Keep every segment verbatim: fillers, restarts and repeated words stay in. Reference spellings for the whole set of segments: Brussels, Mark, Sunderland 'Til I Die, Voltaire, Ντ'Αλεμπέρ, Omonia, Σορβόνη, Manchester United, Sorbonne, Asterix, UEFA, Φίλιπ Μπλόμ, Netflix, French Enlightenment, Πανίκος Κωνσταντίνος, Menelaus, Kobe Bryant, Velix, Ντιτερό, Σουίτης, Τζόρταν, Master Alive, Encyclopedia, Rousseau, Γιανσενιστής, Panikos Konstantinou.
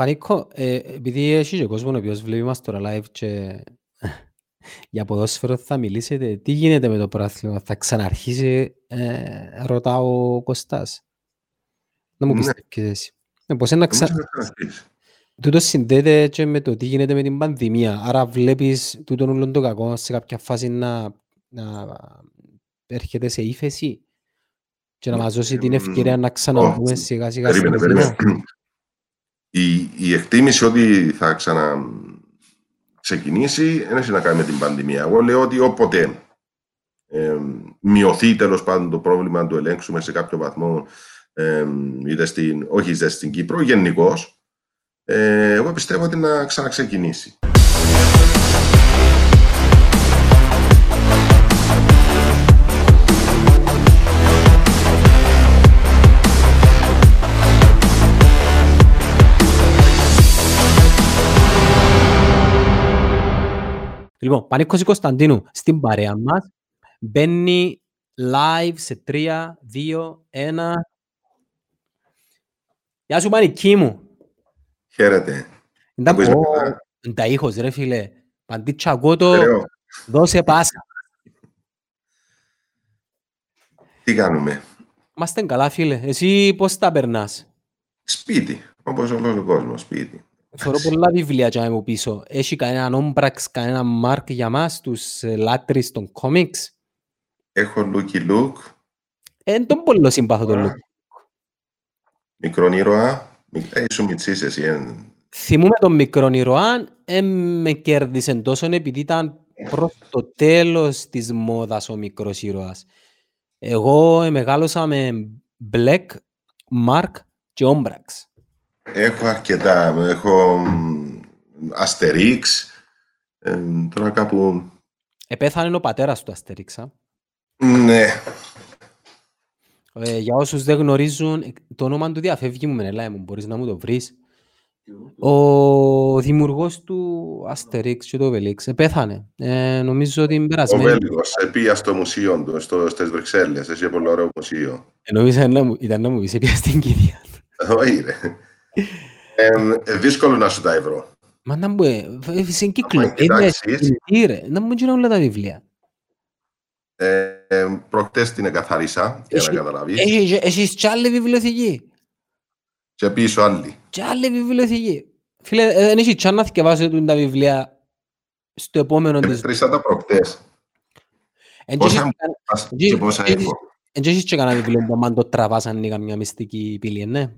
Πανίκο, ε, επειδή έχει και ο κόσμος ο οποίος βλέπει Master Alive και για ποδόσφαιρο θα μιλήσετε, τι γίνεται με το πράθλημα, θα ξαναρχίσει, ε, ρωτάω ο Κωστάς. Να μου πεις και εσύ. Πώς είναι να ξαναρχίσει. Τούτο συνδέεται και με το τι γίνεται με την πανδημία, άρα βλέπεις τούτον όλον το κακό σε κάποια φάση να, να έρχεται σε ύφεση και να μας δώσει την ευκαιρία να ξαναβούμε σιγά σιγά. Η, η εκτίμηση ότι θα ξαναξεκινήσει δεν έχει να κάνει με την πανδημία. Εγώ λέω ότι όποτε ε, μειωθεί τέλος πάντων το πρόβλημα, να το ελέγξουμε σε κάποιο βαθμό, ε, είτε στην, όχι είτε στην Κύπρο, γενικώς, ε, εγώ πιστεύω ότι να ξαναξεκινήσει. Λοιπόν, Πανίκος Κωνσταντίνου, στην παρέα μας, μπαίνει live σε τρία, δύο, ένα. Γεια σου, Πανίκη μου. Χαίρετε. Εν τα ήχος, ρε φίλε. Παντίτσα, κότο, δώσε πάσα. Τι κάνουμε. Είμαστε καλά, φίλε. Εσύ πώς τα περνάς. Σπίτι, όπως όλος ο κόσμος, σπίτι. Θεωρώ πολλά βιβλία και να μου πίσω. Έχει κανέναν Ομπραξ, κανέναν Μάρκ για μας, τους λάτρεις των κόμιξ. Έχω Lucky Luke. Εν τον πολύ συμπάθω τον Lucky. Μικρόν ήρωα. Ήσου μητσής εσύ. Θυμούμε τον μικρόν ήρωα. Εν με κέρδισε τόσο επειδή ήταν προς το τέλος της μόδας ο μικρός ήρωας. Εγώ μεγάλωσα με Blake, Mark και Ομπραξ. Έχω αρκετά. Έχω Αστερίξ. Ε, τώρα κάπου... Επέθανε ο πατέρας του Αστερίξα. Ναι. Ε, για όσους δεν γνωρίζουν, το όνομα του διαφεύγει μου, Μενελά μου, μπορείς να μου το βρεις. Ο δημιουργός του Αστερίξ και του Βελίξ επέθανε. Ε, νομίζω ότι περασμένη... Ο Βέλγος επήγε στο μουσείο του, στο, στις Βρυξέλλες. Έχει πολύ ωραίο μουσείο. Ε, νομίζω ήταν να μου πεις, επήγε στην Κηδεία του. Όχι ρε. Ε, δύσκολο να σου τα ευρώ. Μα να μου έφυσε εγκύκλοπαίδες, κύριε, να μου γίνουν όλα τα βιβλία. Ε, προχτές την εγκαθαρίσα, για να καταλαβείς. Έχεις κι άλλη βιβλιοθήκη. Και πίσω άλλη. Κι άλλη βιβλιοθήκη. Φίλε, δεν έχεις κι να θυκευάσουν τα βιβλία στο επόμενο της... Τρίσα τα προχτές. Πόσα και πόσα έχω. Έχεις κι κανένα βιβλίο που αν το τραβάς αν είναι καμιά μυστική πύλη, ναι.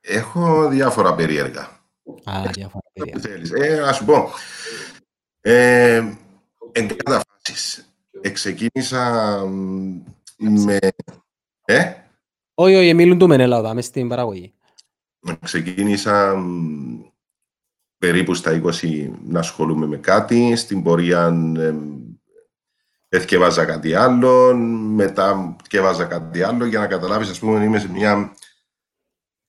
Έχω διάφορα περίεργα. Α, Έχω διάφορα περίεργα. Ε, ας πω. Ε, εν καταφάσεις. Εξεκίνησα με... Ε? Όχι, όχι, μιλούν του Μενελάου, είμαι στην παραγωγή. Ξεκίνησα περίπου στα είκοσι να ασχολούμαι με κάτι. Στην πορεία εθκεύαζα κάτι άλλο. Μετά εθκεύαζα κάτι άλλο. Για να καταλάβεις, ας πούμε, είμαι σε μια...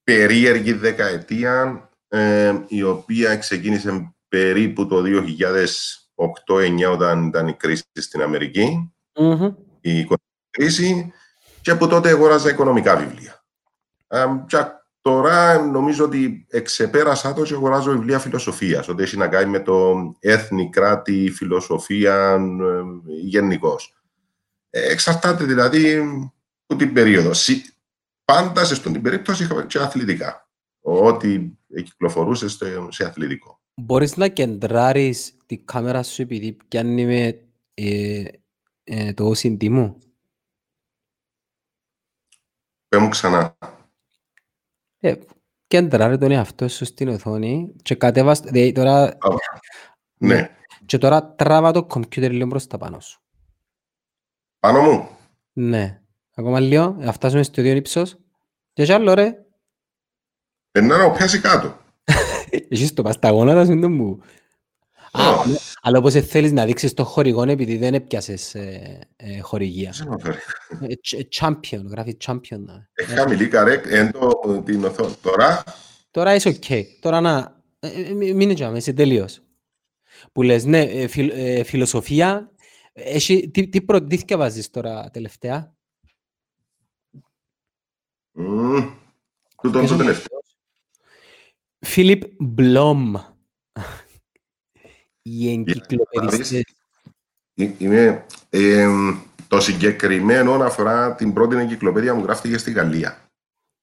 περίεργη δεκαετία, ε, η οποία ξεκίνησε περίπου το δύο χιλιάδες οκτώ δύο χιλιάδες εννιά όταν ήταν η κρίση στην Αμερική, mm-hmm. η οικονομική κρίση, και από τότε αγοράζα οικονομικά βιβλία. Ε, και τώρα νομίζω ότι εξεπέρασα το και αγοράζω βιβλία φιλοσοφίας, ότι έχει να κάνει με το έθνη, κράτη, φιλοσοφία ε, γενικώς. Ε, εξαρτάται δηλαδή από την περίοδο. Πάντα σε αυτήν την περίπτωση είχαμε και αθλητικά. Ό,τι κυκλοφορούσε σε αθλητικό. Μπορείς να κεντράρεις τη κάμερα σου επειδή πιάνει με ε, ε, το σύντι μου. Πες μου ξανά. Ε, κεντράρει τον εαυτό σου στην οθόνη και κατέβας... Δε, τώρα... Α, ναι. Και τώρα τράβα το κομπιούτερ λίγο μπροστά πάνω σου. Πάνω μου. Ναι. Ακόμα λίγο, να φτάσουμε στο δύο ύψος. Και έτσι άλλο, ρε. Περνά να πιάσει κάτω. Έχεις το πασταγόνα, δεν το μου. Αλλά όπως θέλεις να δείξεις το χορηγόν, επειδή δεν έπιασες χορηγία. Champion, γράφει champion. Έχει χαμηλή καρέκ, έντο την οθόνη. Τώρα... Τώρα είσαι οκ. Τώρα να... Μην έτσι, είσαι τελείως. Που λες, ναι, φιλοσοφία. Τι προτίθκια βάζεις τώρα τελευταία. Mm. Του τον τελευταίο. Φίλιπ Μπλόμ. Οι εγκυκλοπαιδιστές. Είναι, ε, το συγκεκριμένο αφορά την πρώτη εγκυκλοπαίδεια που γράφτηκε στη Γαλλία.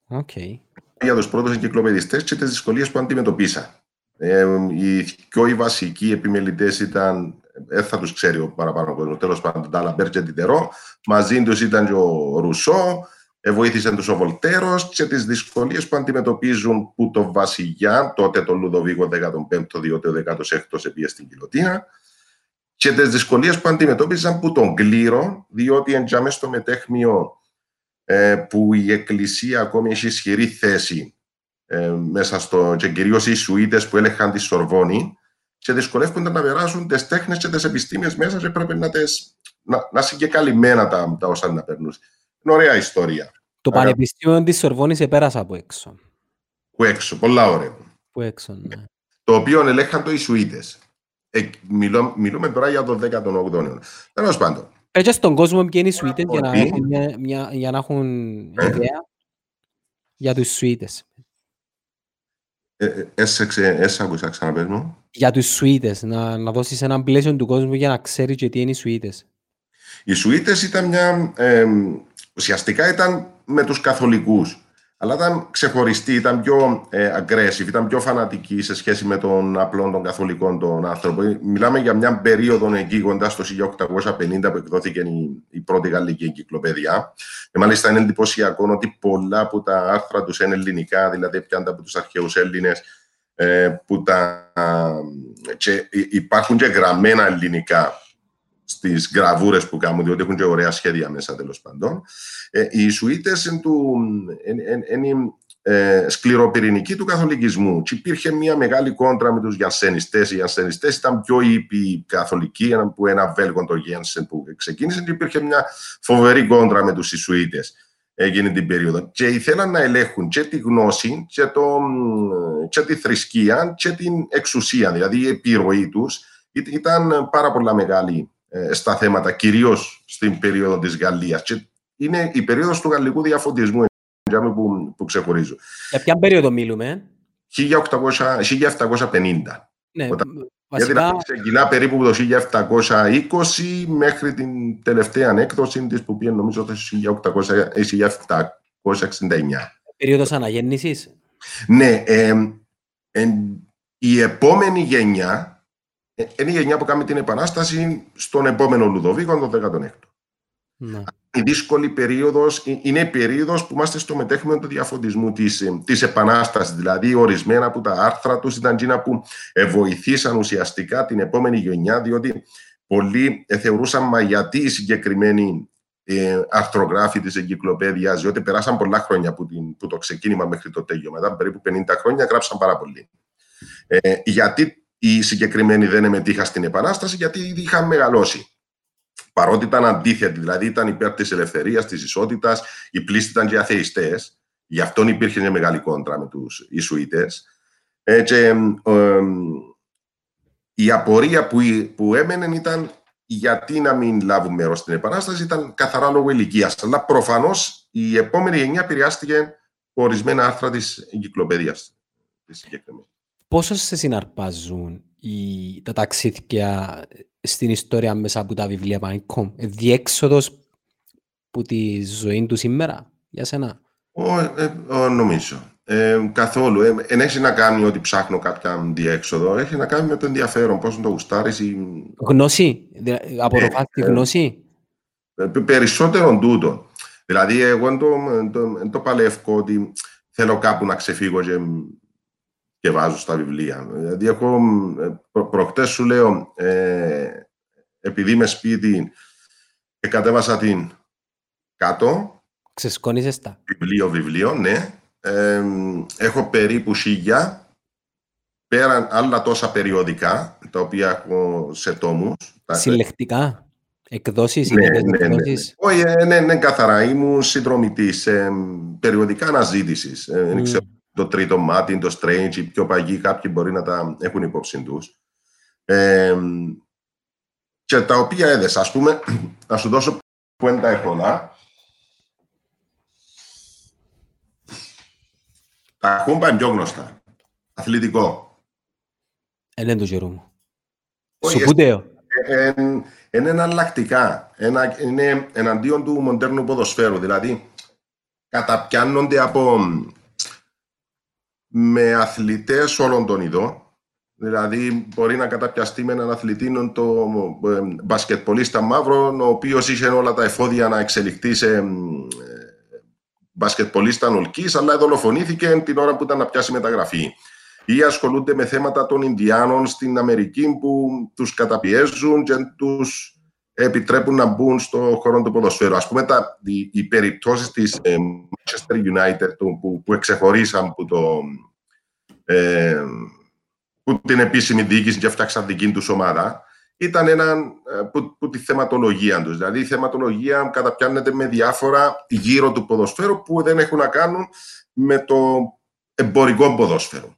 Okay. Για τους πρώτους εγκυκλοπαιδιστές και τις δυσκολίες που αντιμετωπίσα. Ε, οι πιο βασικοί επιμελητές ήταν, δεν θα τους ξέρει ο παραπάνω κόσμο, τέλος πάντων, Ντ'Αλεμπέρ και Ντιτερό. Μαζί τους ήταν και ο Ρουσό, ε, βοήθησαν τους ο Βολτέρος και τις δυσκολίες που αντιμετωπίζουν που το βασιλιά, τότε τον Λουδοβίκο δέκατον πέμπτο, διότι ο δέκατος έκτος επήγε στην Γκιλοτίνα, και τις δυσκολίες που αντιμετώπιζαν που τον κλήρο, διότι εντιαμέ στο μετέχμιο ε, που η Εκκλησία ακόμη έχει ισχυρή θέση ε, μέσα στο, και κυρίως οι Σουίτες που έλεγχαν τη Σορβόνη, και δυσκολεύονται να περάσουν τις τέχνες και τις επιστήμες μέσα και πρέπει να, τις, να, να συγκεκαλυμμένα τα, τα όσα να περνούν. Είναι ωραία ιστορία. Το Πανεπιστήμιο της Σορβόνης επέρασα από έξω. Που έξω, πολλά ωραία. Που έξω, ναι. Το οποίο ελέγχαν το οι Σουίτες. Ε, μιλώ, μιλούμε τώρα για τον δέκατο όγδοο αιώνα. Τέλος πάντων. Έτσι στον κόσμο πηγαίνει οι Σουίτες για να, μια, μια, για να έχουν ιδέα για τους Σουίτες. Έσαι άκουσα ξαναπές μου. Για τους Σουίτες, να, να δώσεις έναν πλαίσιο του κόσμου για να ξέρει και τι είναι οι Σουίτες. Οι Σουίτες ήταν μια... Ε, ουσιαστικά ήταν με τους καθολικούς. Αλλά ήταν ξεχωριστοί, ήταν πιο ε, aggressive, ήταν πιο φανατικοί σε σχέση με τον απλόν των καθολικών των άνθρωπων. Μιλάμε για μια περίοδο εκεί κοντά στο χίλια οκτακόσια πενήντα που εκδόθηκε η, η πρώτη γαλλική εγκυκλοπαίδεια. Ε, μάλιστα είναι εντυπωσιακό ότι πολλά από τα άρθρα τους είναι ελληνικά, δηλαδή πιάντα από τους αρχαίους Έλληνες, ε, που τα, και υπάρχουν και γραμμένα ελληνικά στις γραβούρες που κάνουν, διότι έχουν και ωραία σχέδια μέσα, τέλος πάντων. Ε, οι Σουίτες είναι, του, είναι, είναι ε, σκληροπυρηνικοί του καθολικισμού. Και υπήρχε μια μεγάλη κόντρα με τους Γιανσενιστές. Οι Γιανσενιστές ήταν πιο ήπιοι καθολικοί, που ένα Βέλγον το Γένσεν που ξεκίνησε, και υπήρχε μια φοβερή κόντρα με τους Σουίτες εκείνη την περίοδο. Και ήθελαν να ελέγχουν και τη γνώση, και, το, και τη θρησκεία, και την εξουσία. Δηλαδή η επιρροή τους ήταν πάρα πολλά μεγάλη στα θέματα, κυρίως στην περίοδο της Γαλλίας. Και είναι η περίοδος του γαλλικού διαφωτισμού που, που ξεχωρίζω. Για ποια περίοδο μιλούμε? χίλια επτακόσια πενήντα. Ναι, όταν... βασικά... Γιατί ξεκινά περίπου το χίλια επτακόσια είκοσι μέχρι την τελευταία έκδοση της που πήγε νομίζω το χίλια επτακόσια εξήντα εννιά. Περίοδος αναγέννησης. Ναι. Ε, ε, η επόμενη γενιά είναι η γενιά που κάνει την επανάσταση στον επόμενο Λουδοβίκο, τον δέκατον έκτο. Ναι. Η δύσκολη περίοδος είναι η περίοδος που είμαστε στο μετέχμιο του διαφωτισμού της, της επανάστασης. Δηλαδή, ορισμένα από τα άρθρα τους ήταν εκείνα που βοηθήσαν ουσιαστικά την επόμενη γενιά, διότι πολλοί θεωρούσαν μα γιατί οι συγκεκριμένοι ε, αρθρογράφοι της εγκυκλοπαίδειας, διότι περάσαν πολλά χρόνια που, την, που το ξεκίνημα μέχρι το τέλειο. Μετά, περίπου πενήντα χρόνια, γράψαν πάρα πολύ. Ε, γιατί οι συγκεκριμένοι δεν εμετείχαν στην επανάσταση, γιατί ήδη είχαν μεγαλώσει. Παρότι ήταν αντίθετοι, δηλαδή ήταν υπέρ της ελευθερίας, της ισότητας, οι πλήστοι ήταν και αθεϊστές, γι' αυτόν υπήρχε μια μεγάλη κόντρα με τους Ισουίτες. Ε, και, ε, η απορία που, που έμενε ήταν γιατί να μην λάβουν μέρος στην επανάσταση, ήταν καθαρά λόγω ηλικίας. Αλλά προφανώς η επόμενη γενιά επηρεάστηκε ορισμένα άρθρα της εγκυκλοπαίδειας. Πόσο σε συναρπάζουν οι, τα ταξίδια στην ιστορία μέσα από τα βιβλία Πανικόμ, διέξοδος που τη ζωή του σήμερα, για σένα? Ο, ε, ο, νομίζω. Ε, καθόλου. Δεν ε, ε, έχει να κάνει ότι ψάχνω κάποια διέξοδο. Έχει να κάνει με το ενδιαφέρον, πόσο το γουστάρεις. Η... Γνώση, απορροφάς τη γνώση. Ε, ε, περισσότερον τούτο. Δηλαδή, εγώ το, το, το παλεύω ότι θέλω κάπου να ξεφύγω και... και βάζω στα βιβλία. Δηλαδή, έχω προ- προχτές σου λέω, ε, επειδή είμαι σπίτι και κατέβασα την κάτω. Ξεσκόνησες τα. Βιβλίο, βιβλίο, ναι. Ε, έχω περίπου χίλια, πέραν άλλα τόσα περιοδικά, τα οποία έχω σε τόμους. Συλλεκτικά. Εκδόσεις, ναι, ναι, ναι, ναι. Όχι, ναι, ναι, ναι, καθαρά. Ήμουν συνδρομητής ε, περιοδικά αναζήτησης. Ε, mm. ξέρω. Το τρίτο μάτι, το strange, οι πιο παγιοί, κάποιοι μπορεί να τα έχουν υπόψη τους. Ε, και τα οποία έδεσα, ας πούμε, να σου δώσω πέντα εχονά. Τα κούμπα είναι πιο γνωστά. αθλητικό. Εν εν το γερό μου. Σου πούντεο. Είναι εναλλακτικά. Είναι εναντίον του μοντέρνου ποδοσφαίρου. Δηλαδή, καταπιάνονται από... με αθλητές όλων των ειδών. Δηλαδή, μπορεί να καταπιαστεί με έναν αθλητή, το μπασκετπολίστα μαύρο, ο οποίος είχε όλα τα εφόδια να εξελιχθεί σε μπασκετπολίστα ολκής, αλλά δολοφονήθηκε την ώρα που ήταν να πιάσει μεταγραφή. Ή ασχολούνται με θέματα των Ινδιάνων στην Αμερική που τους καταπιέζουν και τους επιτρέπουν να μπουν στον χώρο του ποδοσφαίρου. Ας πούμε, τα, οι, οι περιπτώσεις της ε, Manchester United του, που, που εξεχωρίσαν που, το, ε, που την επίσημη διοίκηση και φτιάξαν δική τους ομάδα, ήταν έναν ε, που, που τη θεματολογία τους. Δηλαδή, η θεματολογία καταπιάνεται με διάφορα γύρω του ποδοσφαίρου που δεν έχουν να κάνουν με το εμπορικό ποδόσφαιρο.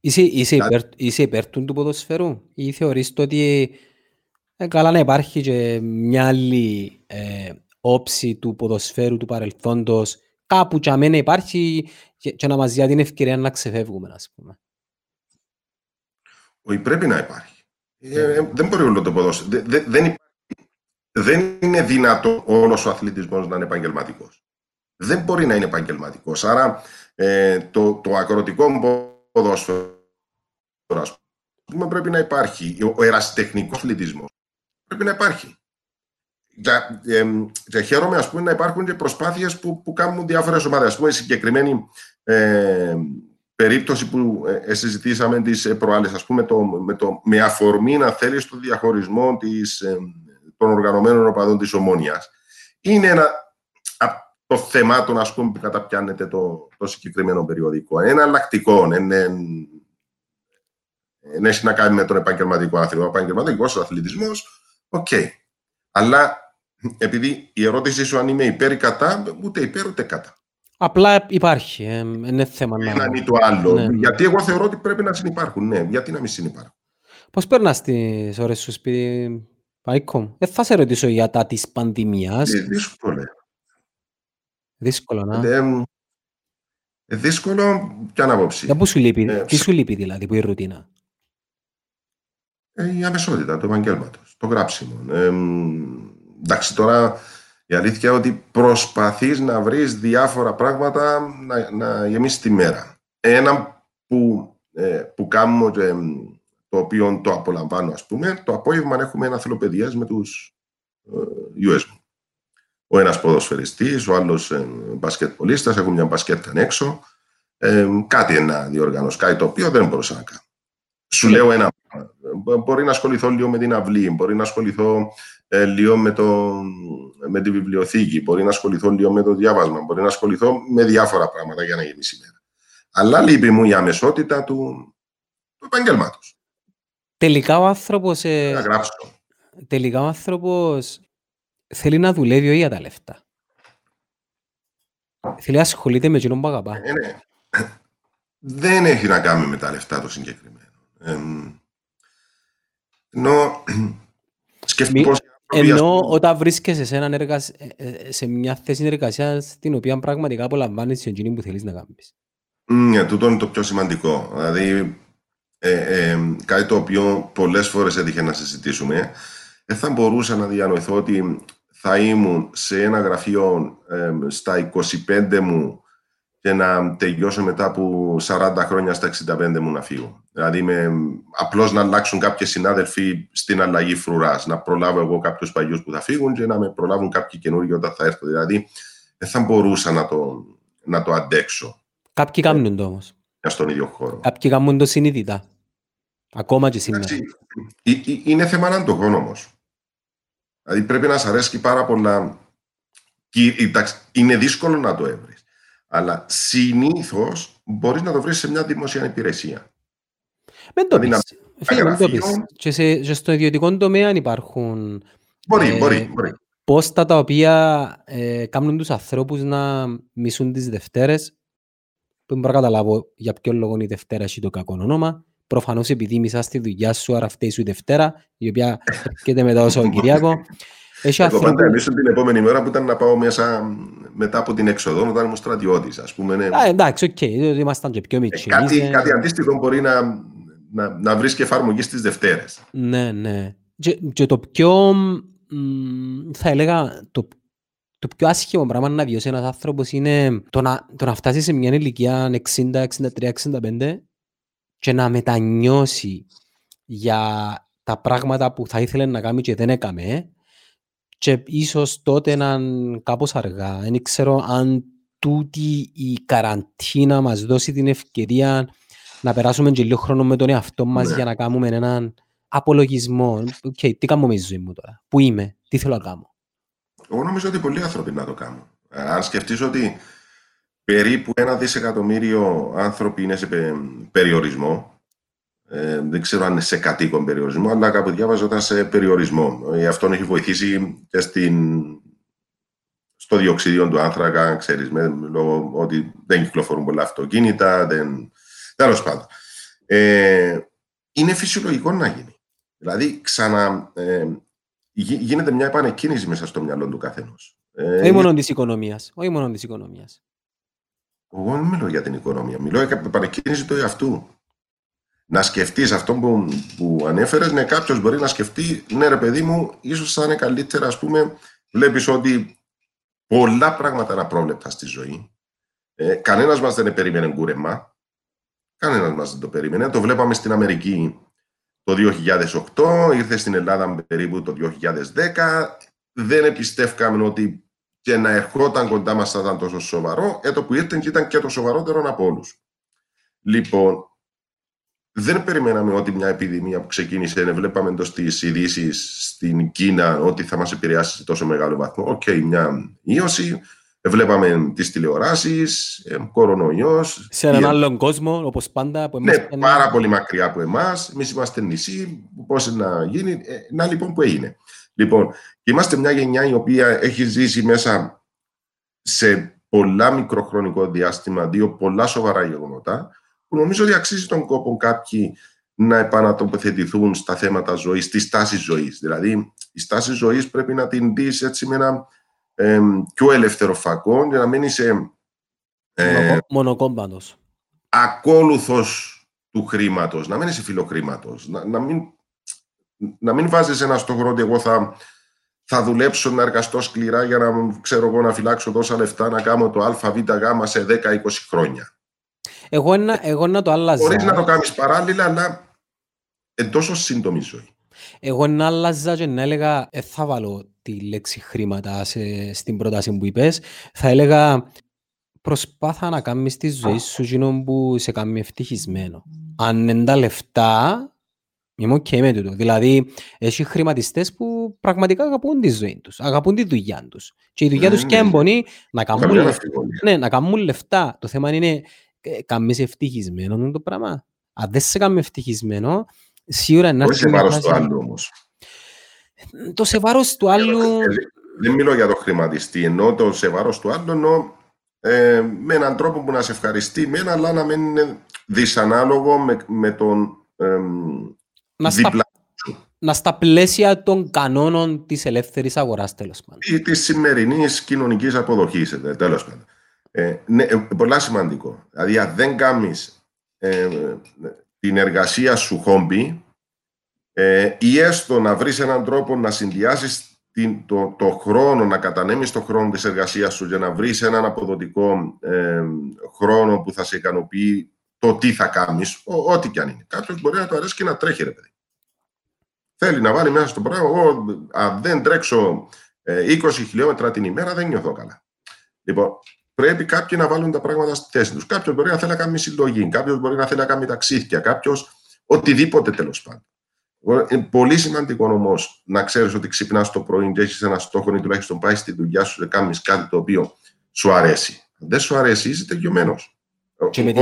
Είσαι, είσαι, δηλαδή, υπέρ, είσαι υπέρ του ποδοσφαίρου ή θεωρείς ότι... Ε, καλά να υπάρχει και μια άλλη ε, όψη του ποδοσφαίρου, του παρελθόντος, κάπου και αμένα υπάρχει και, και να μας διά την ευκαιρία να ξεφεύγουμε, ας πούμε. Όχι, πρέπει να υπάρχει. Ε, ε, δεν μπορεί όλο το ποδόσφαιρο. Δε, δε, δεν, υπάρχει, δεν είναι δυνατό όλος ο αθλητισμός να είναι επαγγελματικός. Δεν μπορεί να είναι επαγγελματικός. Άρα ε, το, το ακροτικό ποδόσφαιρο, ας πούμε, πρέπει να υπάρχει. Ο ερασιτεχνικός αθλητισμός πρέπει να υπάρχει. Και, ε, και χαίρομαι, ας πούμε, να υπάρχουν και προσπάθειες που, που κάνουν διάφορες ομάδες. Ας πούμε, η συγκεκριμένη ε, περίπτωση που ε, συζητήσαμε τις προάλλες, ας πούμε, το, με, το, με αφορμή να θέλει στο διαχωρισμό της, ε, των οργανωμένων οπαδών της Ομόνιας, είναι ένα από το θεμάτων, ας πούμε, που καταπιάνεται το, το συγκεκριμένο περιοδικό. Ένα αλλακτικό, ένα... Δεν έχει να κάνει με τον επαγγελματικό αθλητισμό. Ο επαγγελματικός αθλητισμός, οκ. Okay. Αλλά επειδή η ερώτησή σου αν είμαι υπέρ ή κατά, ούτε υπέρ ούτε κατά. Απλά υπάρχει. Ε, είναι θέμα να. Έναν ή το άλλο. Ναι. Γιατί εγώ θεωρώ ότι πρέπει να συνυπάρχουν. Ναι, γιατί να μην συνυπάρχουν. Πώς περνάς τις ώρες σου σπίτι, Πανίκο? Δεν θα σε ρωτήσω για τα της πανδημίας. Ε, δύσκολο. Δύσκολο, να. Ε, ε, δύσκολο, ποια ανάποψη. Για πού σου λείπει, ε, τι σου λείπει δηλαδή, που η ρουτίνα. Η αμεσότητα του επαγγέλματος, το γράψιμο. Ε, εντάξει, τώρα η αλήθεια είναι ότι προσπαθείς να βρεις διάφορα πράγματα να, να γεμίσεις τη μέρα. Ένα που, ε, που κάνω και το οποίο το απολαμβάνω, ας πούμε, το απόγευμα έχουμε ένα αθλοπαιδείας με τους ε, γιου ες μου. Ο ένας ποδοσφαιριστής, ο άλλος ε, μπασκετπολίστας, έχουμε μια μπασκέτα έξω. Ε, κάτι να διοργανώσει, κάτι το οποίο δεν μπορούσα να κάνω. Σου λέω ένα. Μπορεί να ασχοληθώ λίγο με την αυλή, μπορεί να ασχοληθώ ε, λίγο με, το, με τη βιβλιοθήκη, μπορεί να ασχοληθώ λίγο με το διάβασμα, μπορεί να ασχοληθώ με διάφορα πράγματα για να γεμίσει η μέρα. Αλλά λείπει μου η αμεσότητα του, του επαγγέλματος. Τελικά ο άνθρωπος, ε, να γράψω. Τελικά ο άνθρωπος θέλει να δουλεύει όχι για τα λεφτά. Θέλει να ασχολείται με εκείνον που αγαπά. Ε, ναι. Δεν έχει να κάνει με τα λεφτά το συγκεκριμένο. Ε, ενώ, Μη, ενώ όταν βρίσκεσαι σε, έναν εργασ... σε μια θέση εργασία την οποία πραγματικά απολαμβάνεις την εκείνη που θέλεις να κάνεις. Ναι, τούτο είναι το πιο σημαντικό. Δηλαδή, ε, ε, κάτι το οποίο πολλές φορές έτυχε να συζητήσουμε, ε, θα μπορούσα να διανοηθώ ότι θα ήμουν σε ένα γραφείο ε, στα είκοσι πέντε μου και να τελειώσω μετά από σαράντα χρόνια στα εξήντα πέντε μου να φύγω. Δηλαδή, με, απλώς να αλλάξουν κάποιοι συνάδελφοι στην αλλαγή φρουράς. Να προλάβω εγώ κάποιους παλιούς που θα φύγουν και να με προλάβουν κάποιοι καινούργοι όταν θα έρθω. Δηλαδή, δεν θα μπορούσα να το, να το αντέξω. Κάποιοι κάνουν το όμως. Στον ίδιο χώρο. Κάποιοι κάνουν το συνείδητα. Ακόμα και σήμερα. Δηλαδή, είναι θέμα αντοχών όμως. Δηλαδή, πρέπει να σ' αρέσει πάρα πολλά. Είναι δύσκολο να το έβρεις. Αλλά συνήθως μπορείς να το βρεις σε μια δημόσια υπηρεσία. Δεν το πεις. Φίλε, δεν το πεις. Και, σε, και στο ιδιωτικό τομέα υπάρχουν μπορεί, ε, μπορεί, μπορεί. πόστα τα οποία ε, κάνουν τους ανθρώπους να μισούν τις Δευτέρες. Που δεν μπορώ να καταλάβω για ποιο λόγο η Δευτέρα έχει το κακό όνομα. Προφανώς επειδή μισάς τη δουλειά σου, άρα φταίει σου η Δευτέρα, η οποία έρχεται μετά ως ο Κυριακό. Εγώ πάντα εμείς την επόμενη μέρα που ήταν να πάω μέσα μετά από την έξοδο, όταν ήμουν στρατιώτης, ας πούμε. Ναι. Α, εντάξει, οκ, okay. Ήμασταν και πιο μικροί. Ε, κάτι, ε... κάτι αντίστοιχο μπορεί να, να, να βρεις και εφαρμογή στις Δευτέρες. Ναι, ναι. Και, και το πιο, θα έλεγα, το, το πιο άσχημο πράγμα να βιώσει ένας άνθρωπος είναι το να, το να φτάσει σε μια ηλικία εξήντα, εξήντα τρία, εξήντα πέντε και να μετανιώσει για τα πράγματα που θα ήθελε να κάνει και δεν έκαμε. Και ίσως τότε να κάπως αργά. Δεν ξέρω αν τούτη η καραντίνα μας δώσει την ευκαιρία να περάσουμε και λίγο χρόνο με τον εαυτό μας, ναι, για να κάνουμε έναν απολογισμό. Okay, τι κάνω με τη ζωή μου τώρα, πού είμαι, τι θέλω να κάνω. Εγώ νομίζω ότι πολλοί άνθρωποι να το κάνουν. Αν σκεφτείς ότι περίπου ένα δισεκατομμύριο άνθρωποι είναι σε περιορισμό, Ε, δεν ξέρω αν είναι σε κατοίκον περιορισμό, αλλά κάπου διάβαζα σε περιορισμό. Ε, αυτόν έχει βοηθήσει και στην... στο διοξίδιο του άνθρακα, ξέρεις, με, λόγω ότι δεν κυκλοφορούν πολλά αυτοκίνητα, δεν... τέλος πάντων. Ε, είναι φυσιολογικό να γίνει. Δηλαδή, ξανα... Ε, γι, γίνεται μια επανεκκίνηση μέσα στο μυαλό του καθενός. Ε, όχι μόνο της οικονομίας. Όχι μόνο της οικονομίας. Εγώ δεν μιλώ για την οικονομία. Μιλώ για την επανεκκίνηση του εαυτού. Να σκεφτείς αυτό που, που ανέφερες, ναι, κάποιος μπορεί να σκεφτεί, ναι ρε παιδί μου, ίσως θα είναι καλύτερα, ας πούμε, βλέπεις ότι πολλά πράγματα είναι απρόβλεπτα στη ζωή. Ε, κανένας μας δεν περίμενε κούρεμα, κανένας μας δεν το περίμενε. Το βλέπαμε στην Αμερική το δύο χιλιάδες οκτώ, ήρθε στην Ελλάδα περίπου το δύο χιλιάδες δέκα, δεν εμπιστεύκαμε ότι και να ερχόταν κοντά μας θα ήταν τόσο σοβαρό, έτω που ήρθε και ήταν και το σοβαρότερο από όλους. Λοιπόν, δεν περιμέναμε ότι μια επιδημία που ξεκίνησε, βλέπαμε το στις ειδήσεις στην Κίνα ότι θα μας επηρεάσει σε τόσο μεγάλο βαθμό. Οκ, okay, μια ίωση, βλέπαμε τις τηλεοράσεις, κορονοϊός. Σε έναν άλλον κόσμο, όπως πάντα. Που εμάς ναι, πάνε... πάρα πολύ μακριά από εμάς. Εμείς είμαστε νησί, πώς να γίνει. Να λοιπόν που έγινε. Λοιπόν, είμαστε μια γενιά η οποία έχει ζήσει μέσα σε πολλά μικροχρονικό διάστημα, δύο πολλά σοβαρά γεγονότα, που νομίζω ότι αξίζει τον κόπο κάποιοι να επανατοποθετηθούν στα θέματα ζωής, στη στάση ζωής. Δηλαδή, η στάση ζωής πρέπει να την δεις έτσι με ένα ε, πιο ελεύθερο φακό, για να μην είσαι ε, μονοκόμπαντος. Ακόλουθος του χρήματος, να μην είσαι φιλοκρήματος, να, να, μην, να μην βάζεις ένα στόχο ότι εγώ θα, θα δουλέψω, να εργαστώ σκληρά για να, ξέρω εγώ, να φυλάξω τόσα λεφτά, να κάνω το α, β, γ σε δέκα είκοσι χρόνια. Εγώ να, εγώ να το άλλαζα. Μπορείς να το κάνεις παράλληλα, αλλά εντός ως σύντομη ζωή. Εγώ να άλλαζα και να έλεγα, ε, θα βάλω τη λέξη χρήματα σε, στην πρόταση που είπες. Θα έλεγα, προσπάθα να κάνεις τη ζωή σου γίνον που σε κάνει ευτυχισμένο. Αν είναι τα λεφτά, είμαι ok με τούτο. Δηλαδή, έχει χρηματιστές που πραγματικά αγαπούν τη ζωή τους, αγαπούν τη δουλειά τους. Και η δουλειά τους και έμπονη να κάνουν λεφτά. Ναι, να κάνουν λεφτά. Το θέμα είναι... Κάμε σε ευτυχισμένο είναι το πράγμα. Αν δεν σε κάμε ευτυχισμένο, σίγουρα είναι... Όχι σε βάρος του άλλου όμως. Το σε βάρος του άλλου... Δεν μιλώ για το χρηματιστή, ενώ το σε βάρος του άλλου ενώ ε, με έναν τρόπο που να σε ευχαριστεί εμένα, αλλά να μην είναι δυσανάλογο με, με τον ε, να διπλά. Στα, να στα πλαίσια των κανόνων της ελεύθερης αγοράς, τέλος πάντων. Ή της σημερινής κοινωνικής αποδοχής, τέλος πάντων. Ε, ναι, πολλά σημαντικό. Δηλαδή, αν δεν κάνεις ε, την εργασία σου χόμπι ε, ή έστω να βρεις έναν τρόπο να συνδυάσεις την, το, το χρόνο, να κατανέμεις το χρόνο της εργασίας σου για να βρεις έναν αποδοτικό ε, χρόνο που θα σε ικανοποιεί το τι θα κάνεις, ό, ό,τι κι αν είναι. Κάποιος μπορεί να του αρέσει και να τρέχει, ρε παιδί. Θέλει να βάλει μέσα στο πράγμα. Εγώ, αν δεν τρέξω ε, είκοσι χιλιόμετρα την ημέρα, δεν νιώθω καλά. Λοιπόν, πρέπει κάποιοι να βάλουν τα πράγματα στη θέση τους. Κάποιος μπορεί να θέλει να κάνει συλλογή, κάποιος μπορεί να θέλει να κάνει ταξίδια, κάποιος οτιδήποτε τέλος πάντων. Είναι πολύ σημαντικό όμως να ξέρεις ότι ξυπνάς το πρωί και έχεις ένα στόχο ή τουλάχιστον πάει στη δουλειά σου και κάνεις κάτι το οποίο σου αρέσει. Αν δεν σου αρέσει, είσαι τελειωμένος.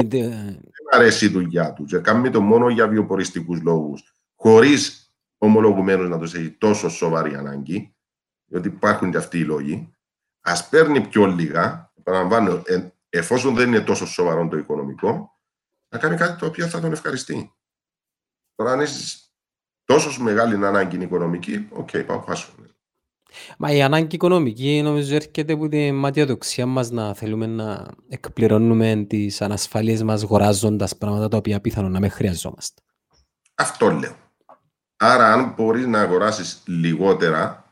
Δεν αρέσει η δουλειά του. Και κάνουμε το μόνο για βιοποριστικούς λόγους, χωρίς ομολογουμένως να τους έχει τόσο σοβαρή ανάγκη, διότι υπάρχουν και αυτοί οι λόγοι. Ας παίρνει πιο λίγα. Παραλαμβάνω, ε, εφόσον δεν είναι τόσο σοβαρό το οικονομικό, να κάνει κάτι το οποίο θα τον ευχαριστεί. Τώρα, αν είσαι τόσο μεγάλη ανάγκη οικονομική, οκ, okay, πάω, πάω. Μα η ανάγκη οικονομική νομίζω έρχεται από τη ματιοδοξία μας να θέλουμε να εκπληρώνουμε τις ανασφάλειες μας αγοράζοντας πράγματα τα οποία πιθανόν να μην χρειαζόμαστε. Αυτό λέω. Άρα αν μπορείς να αγοράσεις λιγότερα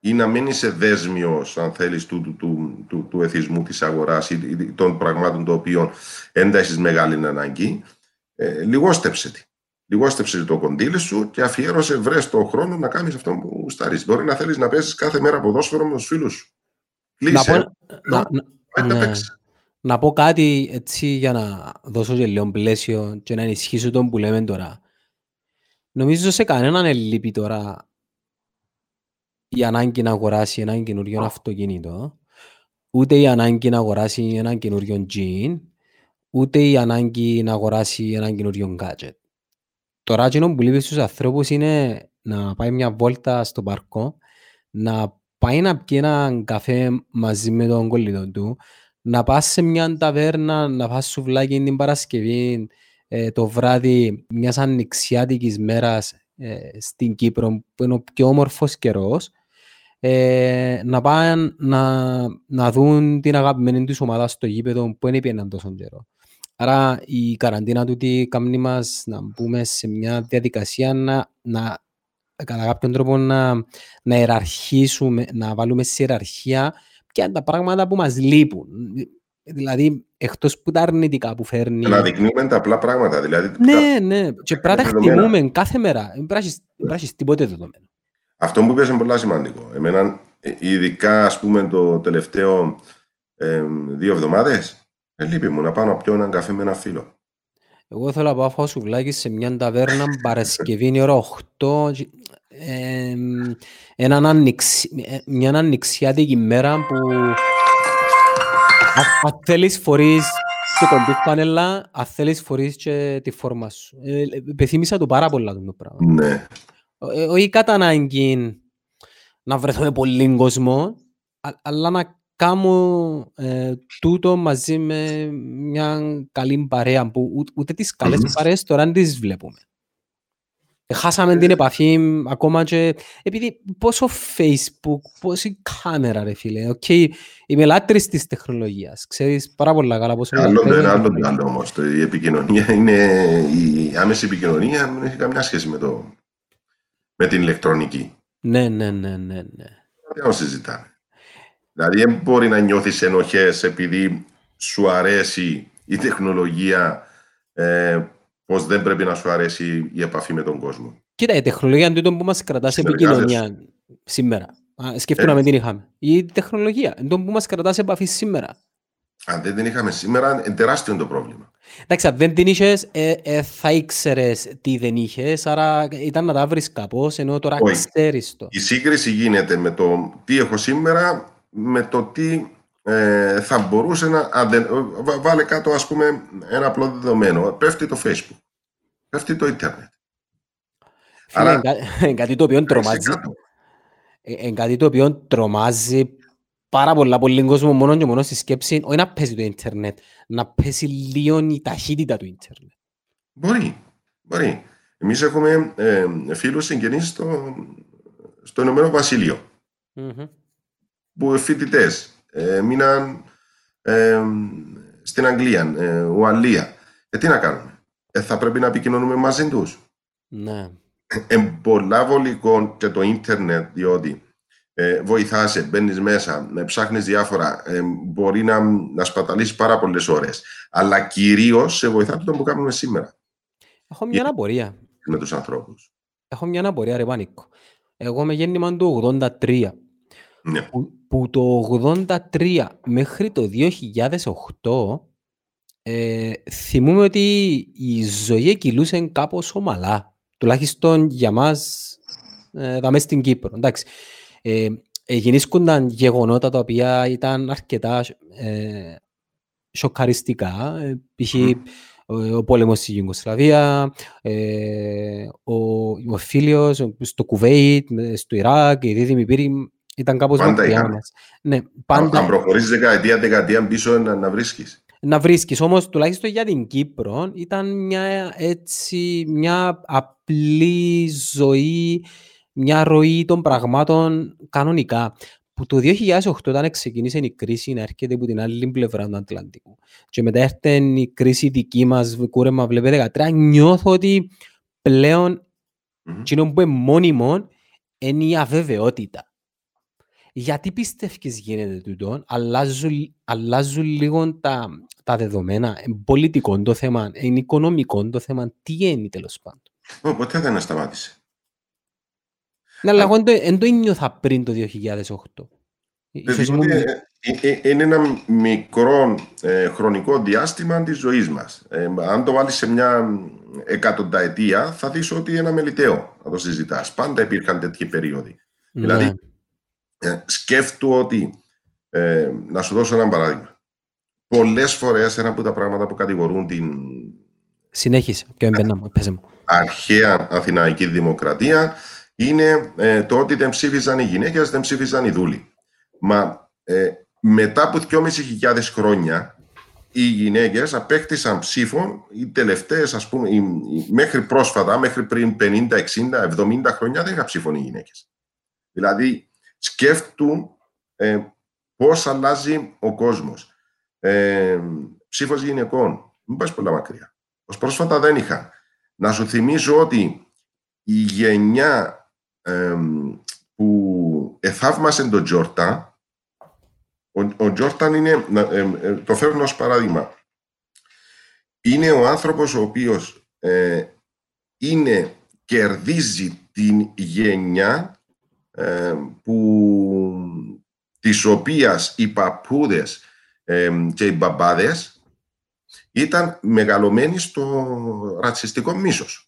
ή να μην είσαι δέσμιος, αν θέλεις, του, του, του, του, του εθισμού της αγοράς ή των πραγμάτων των οποίων έντασες μεγάλη ανάγκη, ε, λιγόστεψε τη. Λιγόστεψε το κοντήλι σου και αφιέρωσε, βρες τον χρόνο να κάνεις αυτό που σταρίζει. Μπορεί να θέλεις να παίζεις κάθε μέρα ποδόσφαιρο με τους φίλους σου. Κλείσε. Να πω, να, να, ναι. να πω κάτι έτσι για να δώσω και λίγο πλαίσιο και να ενισχύσω τον που λέμε τώρα. Νομίζω σε κανέναν ελείπει τώρα η ανάγκη να αγοράσει έναν καινούριο αυτοκίνητο, ούτε η ανάγκη να αγοράσει έναν καινούριο τζιν, ούτε η ανάγκη να αγοράσει έναν καινούριο gadget. Το ράγινο που λείπει στους ανθρώπους είναι να πάει μια βόλτα στο παρκό, να πάει να πιει έναν καφέ μαζί με τον κολλητό του, να πας σε μια ταβέρνα, να πας σουβλάκι την Παρασκευή, ε, το βράδυ μιας ανοιξιάτικης μέρας ε, στην Κύπρο, που είναι ο πιο όμορφος καιρός, ε, να πάνε να, να δουν την αγαπημένη τους ομάδα στο γήπεδο που δεν πιέναν τόσο καιρό. Άρα η καραντίνα τούτη κάνει μας να μπούμε σε μια διαδικασία να, να κατά κάποιον τρόπο να, να ιεραρχήσουμε, να βάλουμε σε ιεραρχία ποια είναι τα πράγματα που μας λείπουν. Δηλαδή, εκτός που τα αρνητικά που φέρνει. Να δεικνύουμε τα απλά πράγματα. Δηλαδή, ναι, τα... ναι. Και πράγματα χτιμούμε κάθε μέρα. Δεν πράξεις τίποτε δεδομένο. Αυτό που πες είναι πολύ σημαντικό. Εμένα, ειδικά, ας πούμε, το τελευταίο ε, δύο εβδομάδες, λείπει μου να πάω να πιω έναν καφέ με ένα φίλο. Εγώ θέλω να πάω φάω σουβλάκι σε μια ταβέρνα Παρασκευή ώρα οκτώ ε, ανοιξ, μια ανοιξιάτικη μέρα που αν θέλεις φορείς και τον πίτ πανέλα, αν θέλεις φορείς και τη φόρμα σου. Ε, πεθύμισα το πάρα πολλά το πράγμα. Ναι. Όχι κατά ανάγκη να βρεθώ με πολύ κόσμο, α, αλλά να κάμω ε, τούτο μαζί με μια καλή παρέα που ούτε, ούτε τις καλές mm-hmm. παρέες τώρα δεν τις βλέπουμε. Ε, χάσαμε την επαφή ακόμα και επειδή πόσο Facebook, πόση κάμερα ρε φίλε. Okay, είμαι λάτρης της τεχνολογίας. Ξέρεις πάρα πολλά καλά πόσο... Άλλο με άλλο άλλο όμως. Η επικοινωνία είναι... Η άμεση επικοινωνία δεν έχει καμιά σχέση με, το, με την ηλεκτρονική. Ναι, ναι, ναι, ναι. Δεν ναι. συζητάμε. Δηλαδή, δεν μπορεί να νιώθεις ενοχές επειδή σου αρέσει η τεχνολογία, ε, πως δεν πρέπει να σου αρέσει η επαφή με τον κόσμο. Κοίτα, η τεχνολογία είναι τούτο που μας κρατά σε επικοινωνία σήμερα. Σκεφτούμε να την είχαμε. Η τεχνολογία είναι τούτο που μας κρατά σε επαφή σήμερα. Αν δεν την είχαμε σήμερα, είναι τεράστιο το πρόβλημα. Εντάξει, αν δεν την είχες, ε, ε, θα ήξερες τι δεν είχες, άρα ήταν να τα βρεις κάπως, ενώ τώρα ξέρεις το. Η σύγκριση γίνεται με το τι έχω σήμερα. Με το τι ε, θα μπορούσε να... Αντε, βα, βάλε κάτω, ας πούμε, ένα απλό δεδομένο. Πέφτει το Facebook. Πέφτει το Ιντερνετ. Αλλά... Είναι κάτι το οποίο τρομάζει. Είναι κάτι το οποίο τρομάζει πάρα πολλά πολύ κόσμο μόνο και μόνο στη σκέψη. Όχι να πέσει το Ιντερνετ. Να πέσει λίγο η ταχύτητα του Ιντερνετ. Μπορεί. Μπορεί. Εμείς έχουμε ε, φίλους συγγενείς στο, στο Ηνωμένο Βασίλειο. Mm-hmm. Που φοιτητές ε, μείναν ε, στην Αγγλία, ε, Ουαλία. Ε, τι να κάνουμε, ε, θα πρέπει να επικοινωνούμε μαζί τους. Ναι. Εμπολαβολικό και το ίντερνετ, διότι ε, βοηθάσαι, μπαίνεις μέσα, ε, ψάχνεις διάφορα, ε, μπορεί να, να σπαταλήσεις πάρα πολλές ώρες. Αλλά κυρίως σε βοηθά το που κάνουμε σήμερα. Έχω μια αναπορία. Με τους ανθρώπους. Έχω μια αναπορία, ρε Πάνικο. Εγώ με γέννημα του ογδόντα τρία. Ναι. Που, που το ογδόντα τρία μέχρι το δύο χιλιάδες οκτώ ε, θυμούμε ότι η ζωή κυλούσε κάπως ομαλά, τουλάχιστον για μας ε, δαμε στην Κύπρο. Εντάξει, ε, ε, γεννήσκονταν γεγονότα τα οποία ήταν αρκετά ε, σοκαριστικά, ε, π.χ. Mm. Ο, ο πόλεμος στη Γιουγκοσλαβία, ε, ο, ο φίλος στο Κουβέιτ, στο Ιράκ, η δίδυμη πύρη. Ήταν κάπως μακριά. Ναι, πάντα... Αν προχωρήσεις δεκαετία, δεκαετία πίσω να, να βρίσκεις. Να βρίσκεις. Όμως τουλάχιστον για την Κύπρο ήταν μια, έτσι, μια απλή ζωή μια ροή των πραγμάτων κανονικά. Που το δύο χιλιάδες οκτώ, όταν ξεκίνησε η κρίση, να έρχεται από την άλλη πλευρά του Ατλαντικού. Και μετά έρχεται η κρίση δική μας, κούρεμα, βλέπετε, δεκατρία, νιώθω ότι πλέον εκείνο mm-hmm. που είναι μόνιμο είναι η αβεβαιότητα. Γιατί πιστεύεις γίνεται τούτο, αλλάζουν, αλλάζουν λίγο τα, τα δεδομένα. Είναι πολιτικό το θέμα, είναι οικονομικό το θέμα. Τι είναι τέλος πάντων. Ποτέ δεν σταμάτησε. Ναι, αλλά εγώ δεν το ένιωθα πριν το δύο χιλιάδες οκτώ. Είναι ένα μικρό ε, χρονικό διάστημα της ζωής μας. Ε, αν το βάλεις σε μια εκατονταετία, θα δεις ότι είναι αμεληταίο να το συζητάς. Πάντα υπήρχαν τέτοιοι περίοδοι. Ναι. Δηλαδή, ε, σκέφτομαι ότι, ε, να σου δώσω ένα παράδειγμα. Πολλές φορές ένα από τα πράγματα που κατηγορούν την... Συνέχισε. Και εμπαινά, πες μου. Αρχαία Αθηναϊκή Δημοκρατία... είναι ε, το ότι δεν ψήφιζαν οι γυναίκες, δεν ψήφιζαν οι δούλοι. Μα ε, μετά από δυόμισι χιλιάδες χρόνια, οι γυναίκες απέκτησαν ψήφων, οι τελευταίες, ας πούμε, οι, οι, μέχρι πρόσφατα, μέχρι πριν πενήντα, εξήντα, εβδομήντα χρόνια, δεν είχαν ψήφων οι γυναίκες. Δηλαδή, σκέφτουν ε, πώς αλλάζει ο κόσμος. Ε, ψήφος γυναικών, μην πας πολλά μακριά. Ως πρόσφατα δεν είχαν. Να σου θυμίσω ότι η γενιά Ε, που εθαύμασε τον Τζόρταν. Ο, ο Τζόρταν είναι, ε, ε, το φέρνω ως παράδειγμα, είναι ο άνθρωπος ο οποίος ε, είναι, κερδίζει την γενιά ε, που, της οποίας οι παππούδες ε, και οι μπαμπάδες ήταν μεγαλωμένοι στο ρατσιστικό μίσος.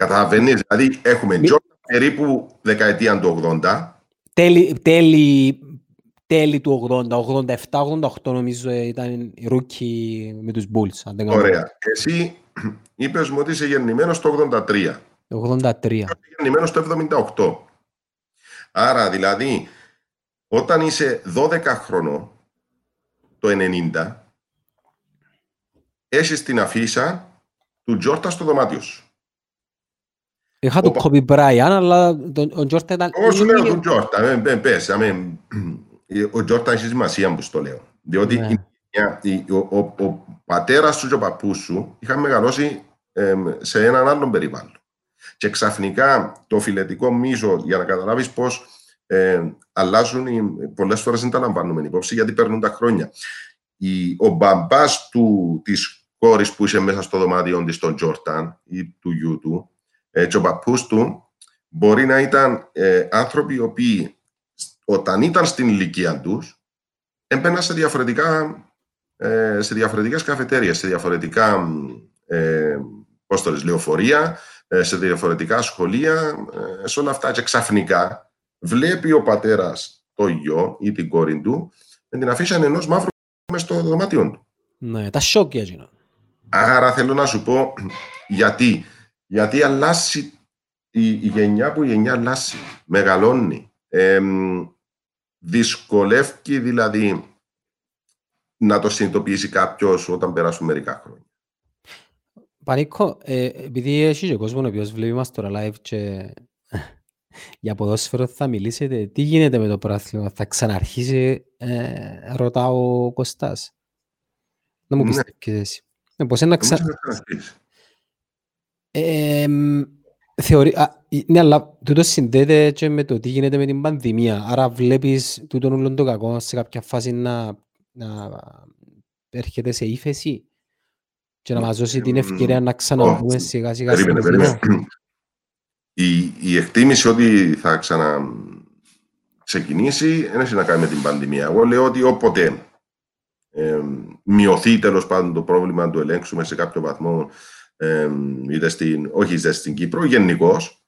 Καταλαβαίνεις, δηλαδή έχουμε Μη... Jordan περίπου δεκαετία του ογδόντα. Τέλη, τέλη, τέλη του ογδόντα, ογδόντα επτά ογδόντα οκτώ νομίζω ήταν η ρούκι με τους Bulls. Ωραία. Εσύ είπες μου ότι είσαι γεννημένος το ογδόντα τρία. ογδόντα τρία. Είσαι γεννημένος το εβδομήντα οκτώ. Άρα δηλαδή, όταν είσαι δώδεκα χρονών, το ενενήντα, έχεις την αφίσα του Jordan στο δωμάτιο σου. Είχα τον Kobe Bryant, αλλά ο Jordan ήταν... Όσο λέω τον Jordan, πες, ο Jordan έχει σημασία που στο λέω. Διότι ο πατέρας σου και ο παππούς σου είχαν μεγαλώσει σε έναν άλλον περιβάλλον. Και ξαφνικά το φιλετικό μίσο, για να καταλάβεις πώς αλλάζουν, πολλές φορές δεν τα λαμβάνουμε υπόψη, γιατί παίρνουν τα χρόνια. Ο μπαμπάς της κόρης που είσαι μέσα στο δωμάτιο της, τον Jordan ή του γιού του, και ο παππούς του μπορεί να ήταν ε, άνθρωποι οι οποίοι όταν ήταν στην ηλικία τους έμπαιναν σε, ε, σε διαφορετικές καφετέριες, σε διαφορετικά ε, πώς το λες, λεωφορεία, ε, σε διαφορετικά σχολεία, ε, σε όλα αυτά. Και ξαφνικά βλέπει ο πατέρας το γιο ή την κόρη του με την αφίσα ενός μαύρου μες στο δωμάτιό του. Ναι, τα σόκια γίνονται. Άρα θέλω να σου πω γιατί. Γιατί αλλάζει η γενιά που η γενιά αλλάζει, μεγαλώνει. Ε, δυσκολεύει δηλαδή να το συνειδητοποιήσει κάποιος όταν περάσουν μερικά χρόνια. Πανίκο, ε, επειδή εσύ και ο κόσμος ο οποίος βλέπει μας τώρα live και για ποδόσφαιρο θα μιλήσετε, τι γίνεται με το πράθλημα, θα ξαναρχίσει, ε, ρωτάω ο Κωστάς. Να μου πεις και εσύ. Ε, πώς είναι να ξαναρχίσει. Ε, θεωρεί, α, ναι, αλλά τούτο συνδέεται και με το τι γίνεται με την πανδημία. Άρα βλέπεις τούτον όλον το κακό σε κάποια φάση να, να έρχεται σε ύφεση και να μας δώσει την ευκαιρία να ξαναβούμε oh, σιγά σιγά. Περίμενε, περίμενε. Η, η εκτίμηση ότι θα ξαναξεκινήσει δεν έχει να κάνει με την πανδημία. Εγώ λέω ότι όποτε ε, μειωθεί τέλος πάντων το πρόβλημα να το ελέγξουμε σε κάποιο βαθμό, Ε, είτε στην, όχι είτε στην Κύπρο, γενικώς,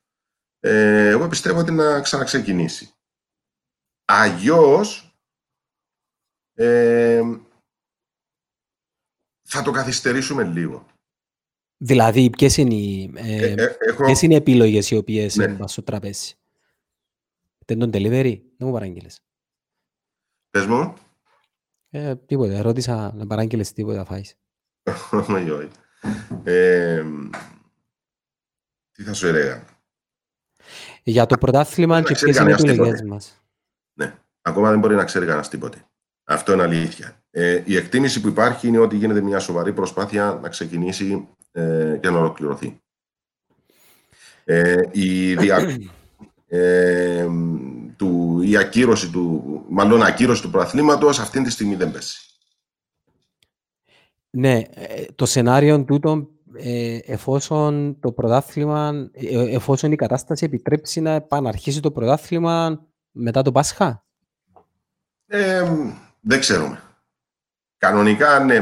ε, εγώ πιστεύω ότι να ξαναξεκινήσει. Αλλιώς ε, θα το καθυστερήσουμε λίγο. Δηλαδή, ποιες είναι οι, ε, ε, έχω... ποιες είναι οι επιλογές οι οποίες ναι. είναι στο τραπέζι. Δεν τον delivery, δεν μου παράγγειλες. Πες μου. Ε, τίποτα, ρώτησα να παράγγειλες τίποτα φάεις. Όχι, όχι. Ε, τι θα σου έλεγα. για το πρωτάθλημα και ποιες είναι οι επιλογές μας. Ναι, ακόμα δεν μπορεί να ξέρει κανένας τίποτε. Αυτό είναι αλήθεια. Ε, η εκτίμηση που υπάρχει είναι ότι γίνεται μια σοβαρή προσπάθεια να ξεκινήσει ε, και να ολοκληρωθεί. Ε, η, δια... ε, του, η ακύρωση του, μάλλον ακύρωση του πρωταθλήματος αυτή τη στιγμή δεν πέσει. Ναι, το σενάριο τούτο, ε, εφόσον το πρωτάθλημα, ε, εφόσον η κατάσταση επιτρέψει να επαναρχίσει το πρωτάθλημα μετά το Πάσχα. Ε, δεν ξέρουμε. Κανονικά, ναι,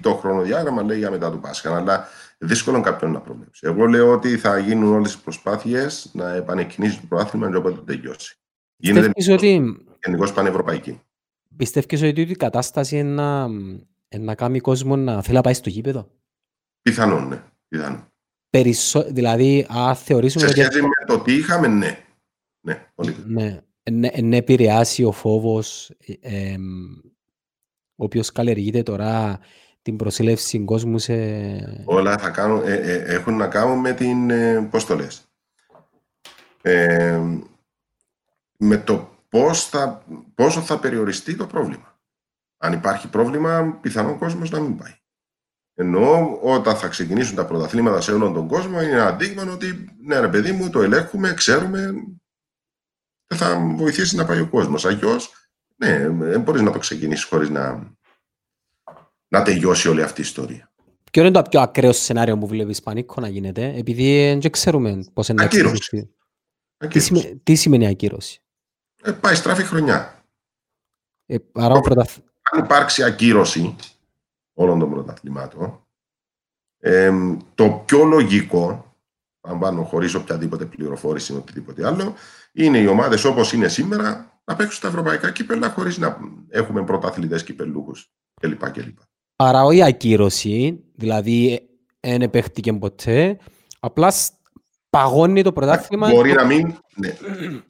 το χρονοδιάγραμμα λέει για μετά το Πάσχα, αλλά δύσκολο κάποιον να προβλέψει. Εγώ λέω ότι θα γίνουν όλες οι προσπάθειες να επανεκκινήσει το πρωτάθλημα και όποτε τελειώσει. Γίνεται γενικώς πανευρωπαϊκή. Πιστεύεις ότι η κατάσταση είναι να, να κάνει κόσμο να θέλει να πάει στο γήπεδο? Πιθανόν, ναι. Πιθανόν. Περισσο... Δηλαδή, αν θεωρήσουμε... Σε σχέση ότι... με το τι είχαμε, ναι. Ναι, πολύ ναι. Ναι, ναι, επηρεάσει ο φόβος ε, ε, ο οποίος καλλιεργείται τώρα την προσέλευση κόσμου σε... Όλα θα κάνουν, ε, ε, έχουν να κάνουν με την... Ε, πώς το λες. Ε, με το πώς θα, πόσο θα περιοριστεί το πρόβλημα. Αν υπάρχει πρόβλημα, πιθανόν ο κόσμος να μην πάει. Ενώ όταν θα ξεκινήσουν τα πρωταθλήματα σε όλον τον κόσμο, είναι ένα αντίγμα ότι ναι ρε παιδί μου, το ελέγχουμε, ξέρουμε... θα βοηθήσει να πάει ο κόσμος. Αλλιώς, ναι, δεν μπορείς να το ξεκινήσεις χωρίς να, να τελειώσει όλη αυτή η ιστορία. Ποιο είναι το πιο ακραίο σενάριο που βλέπεις, Πανίκο, να γίνεται, επειδή δεν ξέρουμε πώς είναι... Ακύρωση. Ακύρωση. Τι, σημα... Τι σημαίνει ακύρωση? Ε, πάει στράφη χρονιά. Ε, άρα πρωταθ... Αν υπάρξει ακύρωση όλων των πρωταθλημάτων, ε, το πιο λογικό... αν πάνω χωρίς οποιαδήποτε πληροφόρηση ή οτιδήποτε άλλο, είναι οι ομάδες όπως είναι σήμερα να παίξουν τα ευρωπαϊκά κύπελα χωρίς να έχουμε πρωταθλητές κυπελούχους κλπ. κλπ. Άρα όχι ακύρωση, δηλαδή δεν παίχτηκε ποτέ, απλά παγώνει το πρωτάθλημα. Μπορεί να μην, ναι,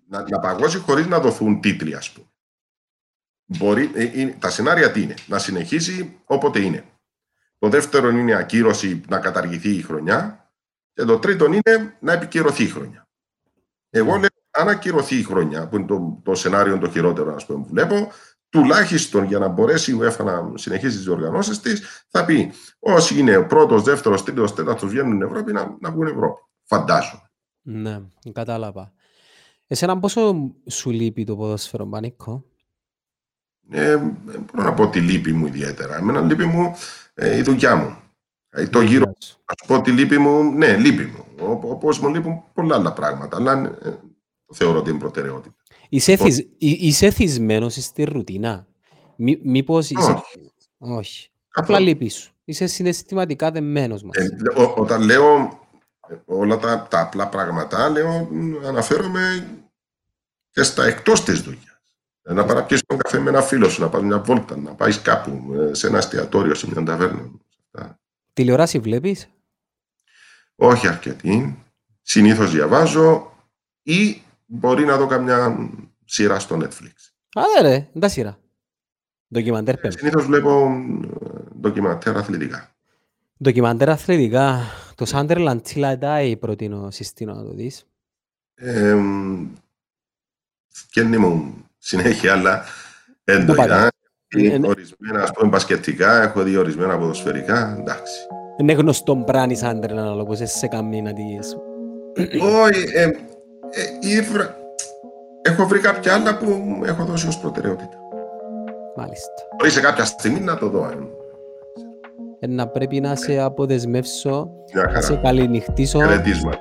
να, να παγώσει χωρίς να δοθούν τίτλοι, ας πούμε. Μπορεί, ε, ε, τα σενάρια τι είναι, να συνεχίσει όποτε είναι. Το δεύτερο είναι ακύρωση, να καταργηθεί η χρονιά. Και το τρίτο είναι να επικυρωθεί η χρονιά. Εγώ λέω, αν ακυρωθεί η χρονιά, που είναι το, το σενάριο το χειρότερο, ας πούμε, βλέπω, τουλάχιστον για να μπορέσει η UEFA να συνεχίσει τις οργανώσεις της, θα πει όσοι είναι ο πρώτος, δεύτερος, τρίτος, τέταρτος βγαίνουν Ευρώπη, να, να βγουν Ευρώπη. Φαντάζομαι. Ναι, κατάλαβα. Εσένα πόσο σου λείπει το ποδόσφαιρο, Πανίκο? Ε, μπορώ να πω τη λύπη μου ιδιαίτερα. Εμένα λύπη μου ε, η δουλειά μου. Το γύρο, να σου πω τη λύπη μου, ναι, λύπη μου. Όπως μου λείπουν πολλά άλλα πράγματα, αλλά ε, θεωρώ την προτεραιότητα. Είσαι, θυσ... ε, είσαι θυσμένος στη ρουτίνα. Μή, μήπως είσαι... Όχι. Όχι. Απλά λύπη σου. Είσαι συναισθηματικά δεμένος μας. Ε, ό, όταν λέω όλα τα, τα απλά πράγματα, λέω, αναφέρομαι και στα εκτός της δουλειάς. Να παραπιέσεις τον καφέ με ένα φίλο σου, να πας μια βόλτα, να πάει κάπου, σε ένα εστιατόριο, σε μια ταβέρνα. Τηλεόραση βλέπεις? Όχι αρκετή. Συνήθως διαβάζω ή μπορεί να δω καμιά σειρά στο Netflix. Α, δε ρε, δεν τα σειρά. Ντοκιμαντέρ πέμπτη. Συνήθως βλέπω ντοκιμαντέρ αθλητικά. Ντοκιμαντέρ αθλητικά. Το Sunderland 'Til I Die προτείνω, συστήνω να το δεις. Ε, και μου συνέχεια, αλλά έντοια. Είναι ορισμένα, ας πούμε, μπασκετικά, έχω δει ορισμένα ποδοσφαιρικά, εντάξει. Είναι γνωστό Μπράνι Σάντερλαν, αλλά όπως σε καμία να τη γης. Όχι, έχω βρει κάποια άλλα που έχω δώσει ως προτεραιότητα. Μάλιστα. Μπορεί σε κάποια στιγμή να το δω. Ε, να πρέπει να σε αποδεσμεύσω, να σε καληνυχτήσω. Χαιρετίσματα.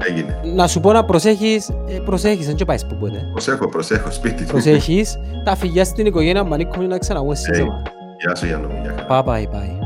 Έγινε. Να σου πω να προσέχεις, προσέχεις, δεν και πάεις που πότε. Προσέχω, προσέχω, σπίτι. Προσέχεις, τα φιλιά στην οικογένεια, Μανίκο, να ξαναγούσεις σύντομα. Γεια σου, Γιάννο. Bye, bye, bye.